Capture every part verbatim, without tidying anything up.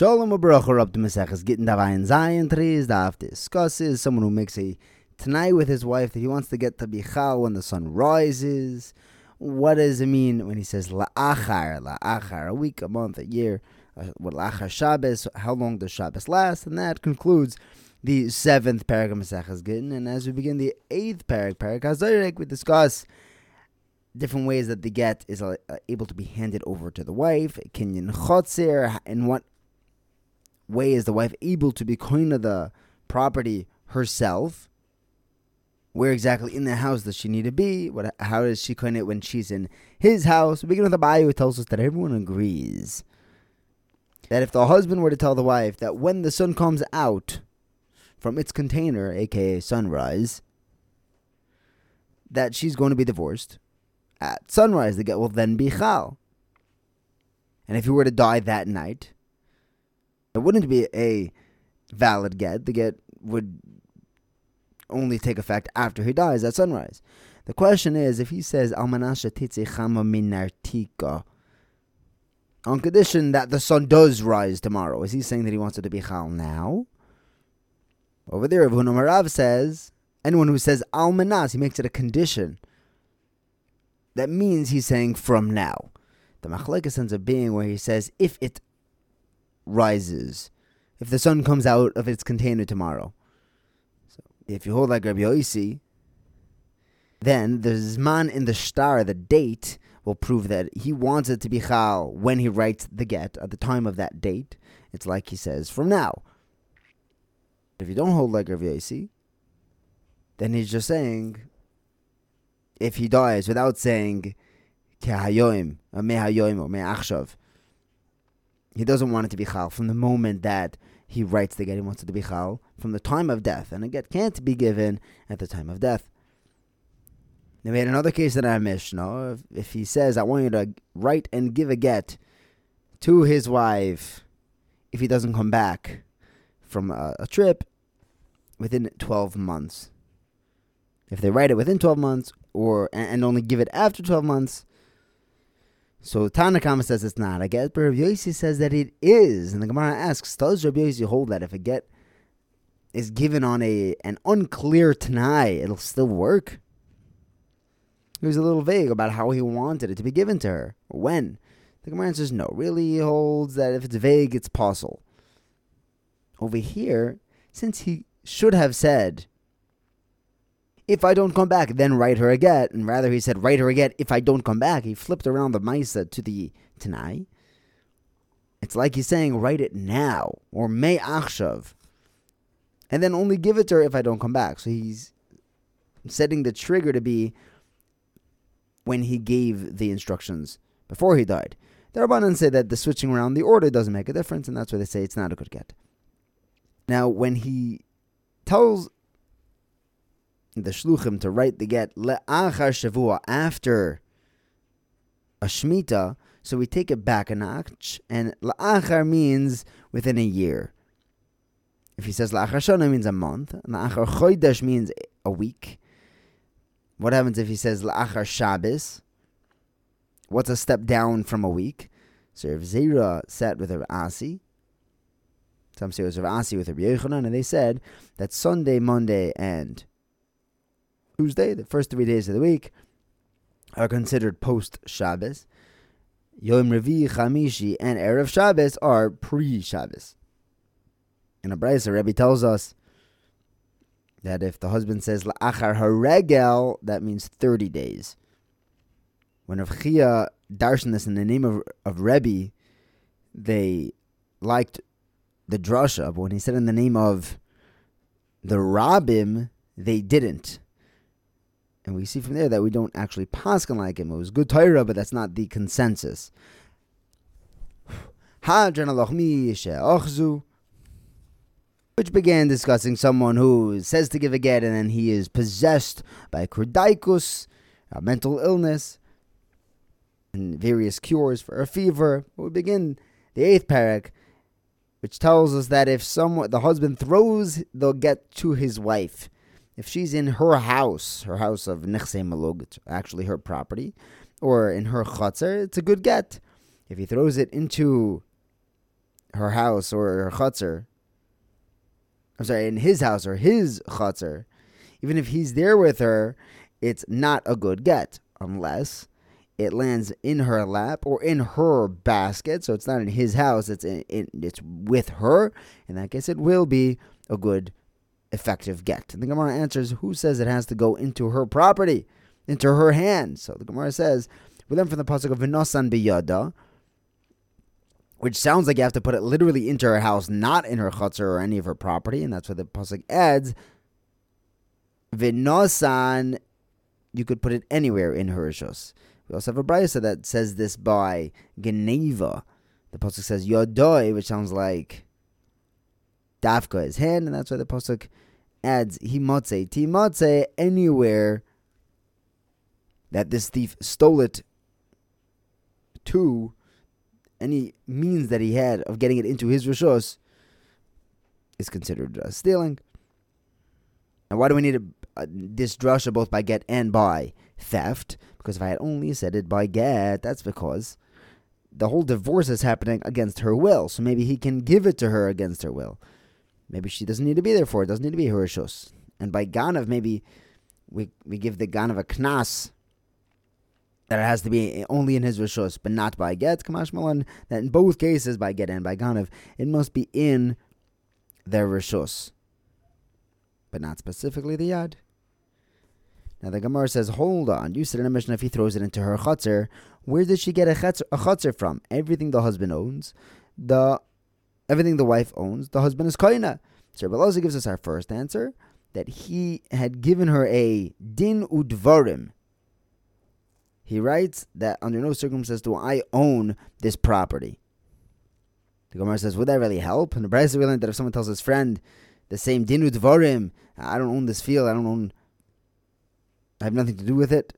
Shalom u'bracha, up to Mesechaz Gittin Daf Zayin. Today's daf discusses someone who makes a tenai with his wife that he wants to get to Bichal when the sun rises. What does it mean when he says La'achar, La'achar, a week, a month, a year? La'achar Shabbos, how long does Shabbos last? And that concludes the seventh parag of Mesechaz Gittin. And as we begin the eighth parag, Paragaz, we discuss different ways that the get is able to be handed over to the wife, Kenyan Chotzer, and what way is the wife able to be koina the property herself? Where exactly in the house does she need to be? What? How does she koina it when she's in his house? We begin with the bayou, who tells us that everyone agrees that if the husband were to tell the wife that when the sun comes out from its container, aka sunrise, that she's going to be divorced, at sunrise the get will then be chal. And if he were to die that night, it wouldn't be a valid get. The get would only take effect after he dies at sunrise. The question is, if he says, Al manas shetitzeh chama min artika, on condition that the sun does rise tomorrow, is he saying that he wants it to be chal now? Over there, Rav Huna Marav says, anyone who says Al manas, he makes it a condition. That means he's saying from now. The Machlekes ends up being where he says, if it rises, if the sun comes out of its container tomorrow. So if you hold like Rabbi Yosi, then the Zman in the Shtar, the date, will prove that he wants it to be chal when he writes the get at the time of that date. It's like he says from now. If you don't hold like Rabbi Yosi, then he's just saying if he dies without saying kehayoyim, or mehayoyim, or meachshav. He doesn't want it to be chal from the moment that he writes the get. He wants it to be chal from the time of death, and a get can't be given at the time of death. Now, we had another case in our mishnah. If, if he says, "I want you to write and give a get to his wife," if he doesn't come back from a, a trip within twelve months, if they write it within twelve months, or and only give it after twelve months. So Tanna Kama says it's not a get, but Rabbi Yosi says that it is. And the Gemara asks, does Rabbi Yosi hold that if a get is given on a an unclear tenai, it'll still work? He was a little vague about how he wanted it to be given to her, or when. The Gemara answers no. Really, he holds that if it's vague, it's possible. Over here, since he should have said, if I don't come back, then write her a get. And rather, he said, write her a get if I don't come back. He flipped around the maisa to the tenai. It's like he's saying, write it now, or me'achshav, and then only give it to her if I don't come back. So he's setting the trigger to be when he gave the instructions before he died. The Rabbanan say that the switching around the order doesn't make a difference, and that's why they say it's not a good get. Now, when he tells the shluchim to write the get le'achar shavua, after a shemitah, so we take it back a notch, and le'achar means within a year. If he says le'achar shana, means a month. Le'achar chodesh means a week. What happens if he says le'achar Shabbos? What's a step down from a week? So if Zera sat with her asi, some say it was her asi with her Yochanan, and they said that Sunday, Monday, and Tuesday, the first three days of the week, are considered post-Shabbos. Yom Revi, Chamishi, and Erev Shabbos are pre-Shabbos. In a braisa, Rebbe tells us that if the husband says La'achar haregel, that means thirty days. When Rav Chia darshan this in the name of, of Rebbe, they liked the drasha, but when he said in the name of the Rabbim, they didn't. And we see from there that we don't actually paskin like him. It was good Torah, but that's not the consensus. Which began discussing someone who says to give a get, and then he is possessed by kurdaikus, a mental illness, and various cures for a fever. We begin the eighth parak, which tells us that if someone, the husband throws the get to his wife, if she's in her house, her house of nechse malog, actually her property, or in her chotzer, it's a good get. If he throws it into her house or her chotzer, I'm sorry, in his house or his chotzer, even if he's there with her, it's not a good get unless it lands in her lap or in her basket. So it's not in his house, it's in, in, it's with her. In that case, it will be a good, effective get. And the Gemara answers, who says it has to go into her property, into her hand? So the Gemara says, we learn from the Pasuk of V'nosan biyada, which sounds like you have to put it literally into her house, not in her chutzner or any of her property. And that's where the Pasuk adds, V'nosan, you could put it anywhere in her rishos. We also have a braisa that says this by Geneva. The Pasuk says Yodoi, which sounds like Dafka, his hand, and that's why the Pasuk adds Himotze, Timotze, anywhere that this thief stole it to, any means that he had of getting it into his rishos is considered uh, stealing. And why do we need a, a, this drasha both by get and by theft? Because if I had only said it by get, that's because the whole divorce is happening against her will. So maybe he can give it to her against her will. Maybe she doesn't need to be there for it. Doesn't need to be her rishos. And by ganav, maybe we we give the ganav a knas that it has to be only in his rishos, but not by get. Kamash malan, that in both cases, by get and by ganav, it must be in their rishos, but not specifically the yad. Now the Gemara says, hold on, you said in a mishnah if he throws it into her chotzer, where did she get a chotzer, a chotzer from? Everything the husband owns, the everything the wife owns, the husband is koina. So Rebbe also gives us our first answer, that he had given her a din udvarim. He writes that under no circumstances do I own this property. The Gemara says, would that really help? And the braisa will learn that if someone tells his friend the same din udvarim, I don't own this field, I don't own... I have nothing to do with it.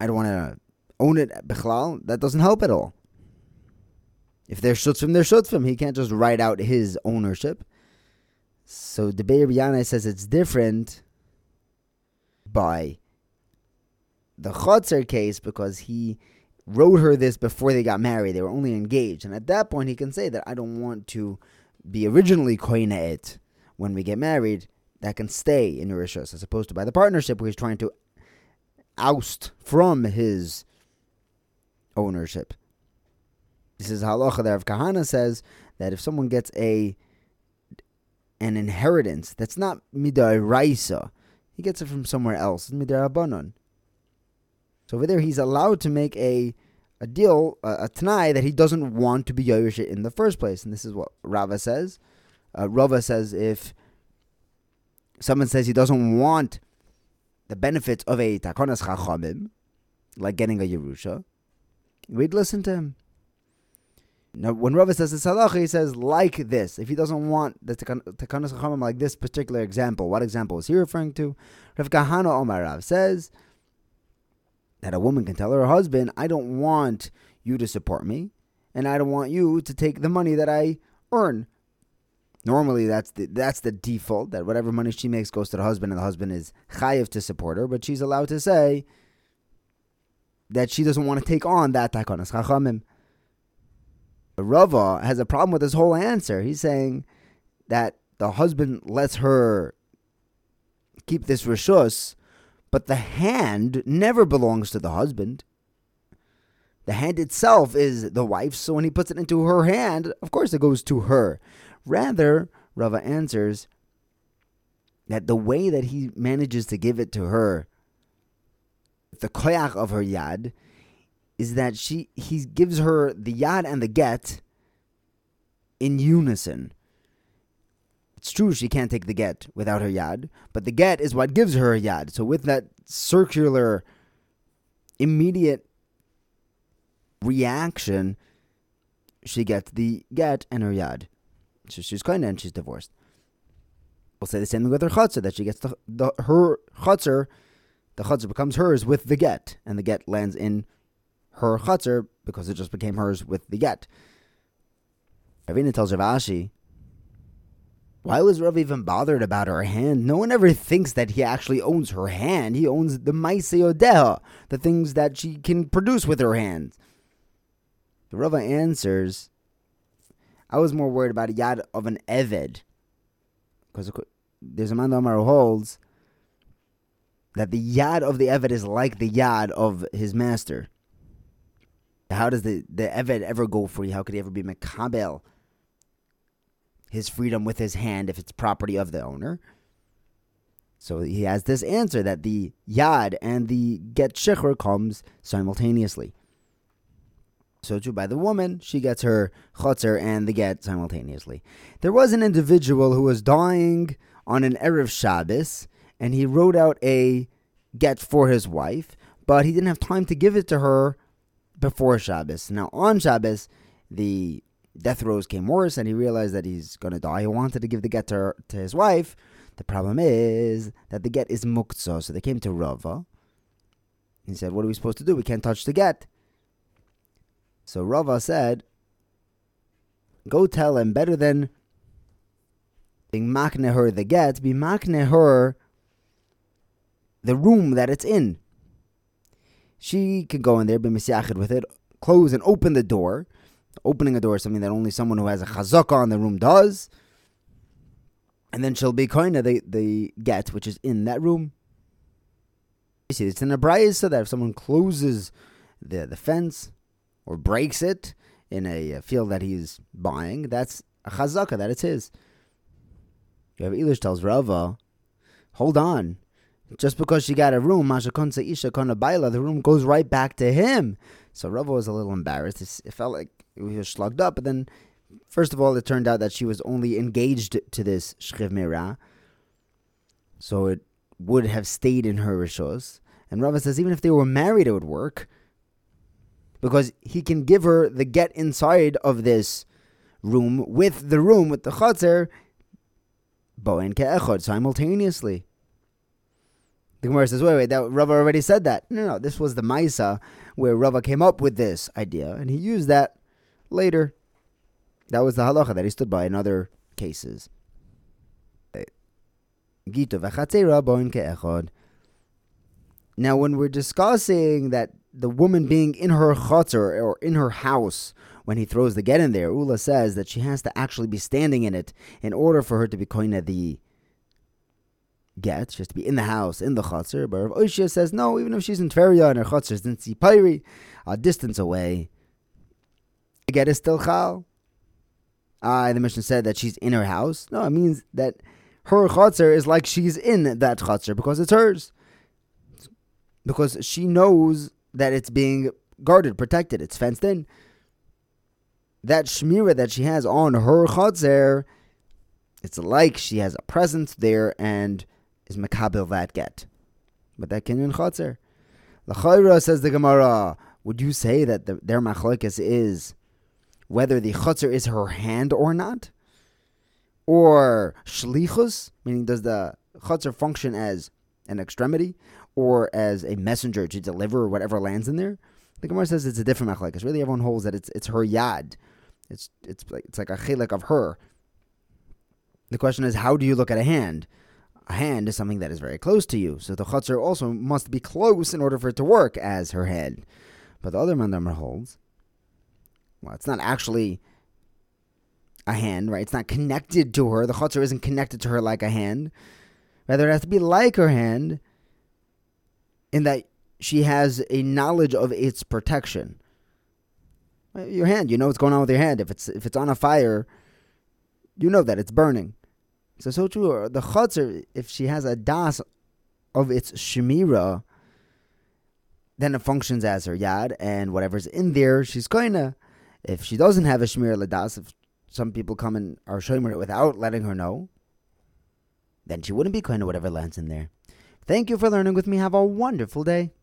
I don't want to own it, Bichal. That doesn't help at all. If they're shutzvim, they're shutzvim. He can't just write out his ownership. So the Rebbe Yana says it's different by the Chotzer case because he wrote her this before they got married. They were only engaged. And at that point, he can say that I don't want to be originally koine it when we get married. That can stay in rishos, as opposed to by the partnership where he's trying to oust from his ownership. This is halacha that Rav Kahana says that if someone gets a an inheritance that's not midaraisa, he gets it from somewhere else, midarabanon. So over there, he's allowed to make a a deal, a, a tenai that he doesn't want to be yoresh in the first place. And this is what Rava says. Uh, Rava says if someone says he doesn't want the benefits of a takonas chachamim, like getting a Yerusha, we'd listen to him. Now, when Rebbe says this halacha, he says like this. If he doesn't want the takonas chachamim like this particular example, what example is he referring to? Rav Kahana Omarav says that a woman can tell her husband, I don't want you to support me, and I don't want you to take the money that I earn. Normally, that's the that's the default, that whatever money she makes goes to the husband, and the husband is chayiv to support her, but she's allowed to say that she doesn't want to take on that takonas chachamim. Rava has a problem with his whole answer. He's saying that the husband lets her keep this rishus, but the hand never belongs to the husband. The hand itself is the wife's, so when he puts it into her hand, of course it goes to her. Rather, Rava answers that the way that he manages to give it to her, the koyach of her yad, is that she he gives her the yad and the get in unison. It's true she can't take the get without her yad, but the get is what gives her a yad. So with that circular, immediate reaction, she gets the get and her yad. So she's koina and she's divorced. We'll say the same thing with her chotzer, that she gets the, the her chotzer, the chotzer becomes hers with the get, and the get lands in her chotzer because it just became hers with the get. Ravina tells Rav Ashi, why was Rav even bothered about her hand? No one ever thinks that he actually owns her hand. He owns the maisa yodeha, the things that she can produce with her hands. The Rava answers I was more worried about a yad of an Eved. Because there's a man that Amar holds that the yad of the Eved is like the yad of his master. How does the, the Eved ever go free? How could he ever be mekabel his freedom with his hand if it's property of the owner? So he has this answer that the yad and the get shechur comes simultaneously. So too by the woman, she gets her chotzer and the get simultaneously. There was an individual who was dying on an Erev Shabbos, and he wrote out a get for his wife, but he didn't have time to give it to her before Shabbos. Now on Shabbos, the death throes came worse, and he realized that he's going to die. He wanted to give the get to, her, to his wife. The problem is that the get is muktzah. So they came to Rava. He said, what are we supposed to do? We can't touch the get. So Rava said, go tell him, better than being makne her the get, be makne her the room that it's in. She could go in there, be misyachid with it, close and open the door. Opening a door is something that only someone who has a chazakah on the room does. And then she'll be koina the, the get, which is in that room. You see, it's in a braisa that if someone closes the, the fence or breaks it in a field that he's buying, that's a chazakah, that it's his. Rabbi Elish tells Rava, hold on. Just because she got a room, the room goes right back to him. So Rava was a little embarrassed. It felt like he was slugged up. But then, first of all, it turned out that she was only engaged to this shchiv meirah. So it would have stayed in her rishos. And Rava says even if they were married, it would work. Because he can give her the get inside of this room with the room, with the chotzer, bo'en ke'echod, simultaneously. The Gemara says, wait, wait, that Rava already said that. No, no, this was the maisa where Rava came up with this idea, and he used that later. That was the halacha that he stood by in other cases. Now, when we're discussing that the woman being in her chotzer or in her house when he throws the get in there, Ula says that she has to actually be standing in it in order for her to be koina the get. She has to be in the house, in the chotzer. But Rav Oshia says, no, even if she's in Tveria and her chotzer is in Tzipayri, a distance away, the get is still chal. Uh, the Mishnah said that she's in her house. No, it means that her chotzer is like she's in that chotzer because it's hers. Because she knows that it's being guarded, protected, it's fenced in. That shmirah that she has on her chotzer, it's like she has a presence there and is makabil that get. But that Kenyan Chotzer. L'chayra, says the Gemara, would you say that the, their Machlekes is whether the Chotzer is her hand or not? Or shlichus, meaning does the Chotzer function as an extremity or as a messenger to deliver whatever lands in there? The Gemara says it's a different Machlekes. Really everyone holds that it's it's her yad. It's it's like it's like a chilek of her. The question is, how do you look at a hand? A hand is something that is very close to you, so the chotzer also must be close in order for it to work as her head. But the other mandamar holds, well, it's not actually a hand, right? It's not connected to her. The chotzer isn't connected to her like a hand. Rather, it has to be like her hand in that she has a knowledge of its protection. Your hand, you know what's going on with your hand. If it's if it's on a fire, you know that it's burning. So, so true. The chotzer, if she has a das of its shemira, then it functions as her yad, and whatever's in there, she's koina. If she doesn't have a shemira l'das, if some people come and are shemir it without letting her know, then she wouldn't be koina whatever lands in there. Thank you for learning with me. Have a wonderful day.